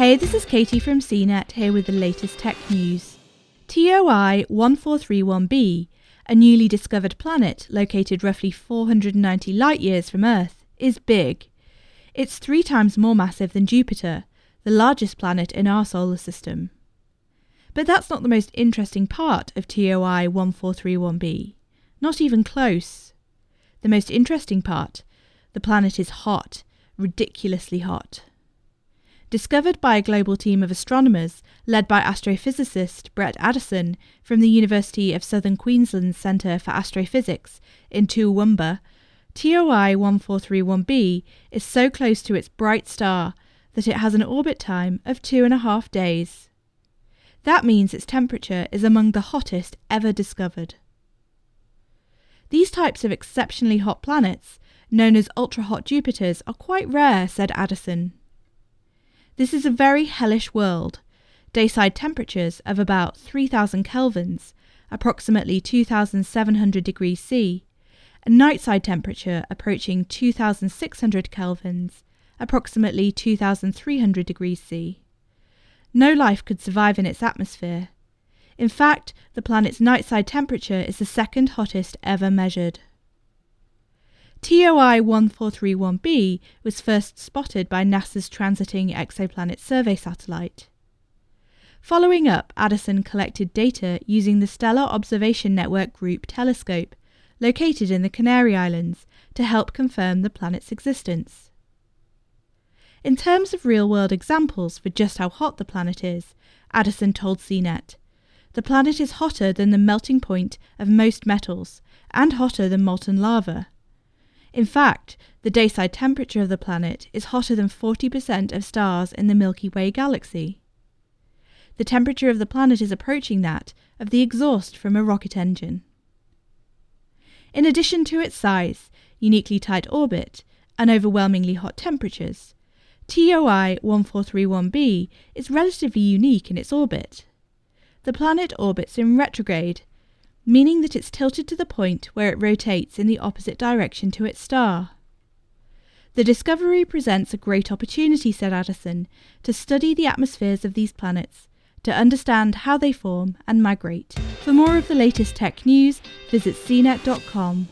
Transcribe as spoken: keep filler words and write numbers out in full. Hey, this is Katie from C net here with the latest tech news. T O I one four three one b, a newly discovered planet located roughly four hundred ninety light-years from Earth, is big. It's three times more massive than Jupiter, the largest planet in our solar system. But that's not the most interesting part of T O I one four three one b. Not even close. The most interesting part, the planet is hot, ridiculously hot. Discovered by a global team of astronomers led by astrophysicist Brett Addison from the University of Southern Queensland's Centre for Astrophysics in Toowoomba, T O I one four three one b is so close to its bright star that it has an orbit time of two and a half days. That means its temperature is among the hottest ever discovered. These types of exceptionally hot planets, known as ultra-hot Jupiters, are quite rare, said Addison. This is a very hellish world. Dayside temperatures of about three thousand kelvins, approximately two thousand seven hundred degrees C, and nightside temperature approaching two thousand six hundred kelvins, approximately two thousand three hundred degrees C. No life could survive in its atmosphere. In fact, the planet's nightside temperature is the second hottest ever measured. T O I one four three one b was first spotted by NASA's Transiting Exoplanet Survey Satellite. Following up, Addison collected data using the Stellar Observation Network Group telescope, located in the Canary Islands, to help confirm the planet's existence. In terms of real-world examples for just how hot the planet is, Addison told C net, "The planet is hotter than the melting point of most metals, and hotter than molten lava. In fact, the dayside temperature of the planet is hotter than forty percent of stars in the Milky Way galaxy. The temperature of the planet is approaching that of the exhaust from a rocket engine." In addition to its size, uniquely tight orbit, and overwhelmingly hot temperatures, T O I one four three one b is relatively unique in its orbit. The planet orbits in retrograde, meaning that it's tilted to the point where it rotates in the opposite direction to its star. The discovery presents a great opportunity, said Addison, to study the atmospheres of these planets, to understand how they form and migrate. For more of the latest tech news, visit C net dot com.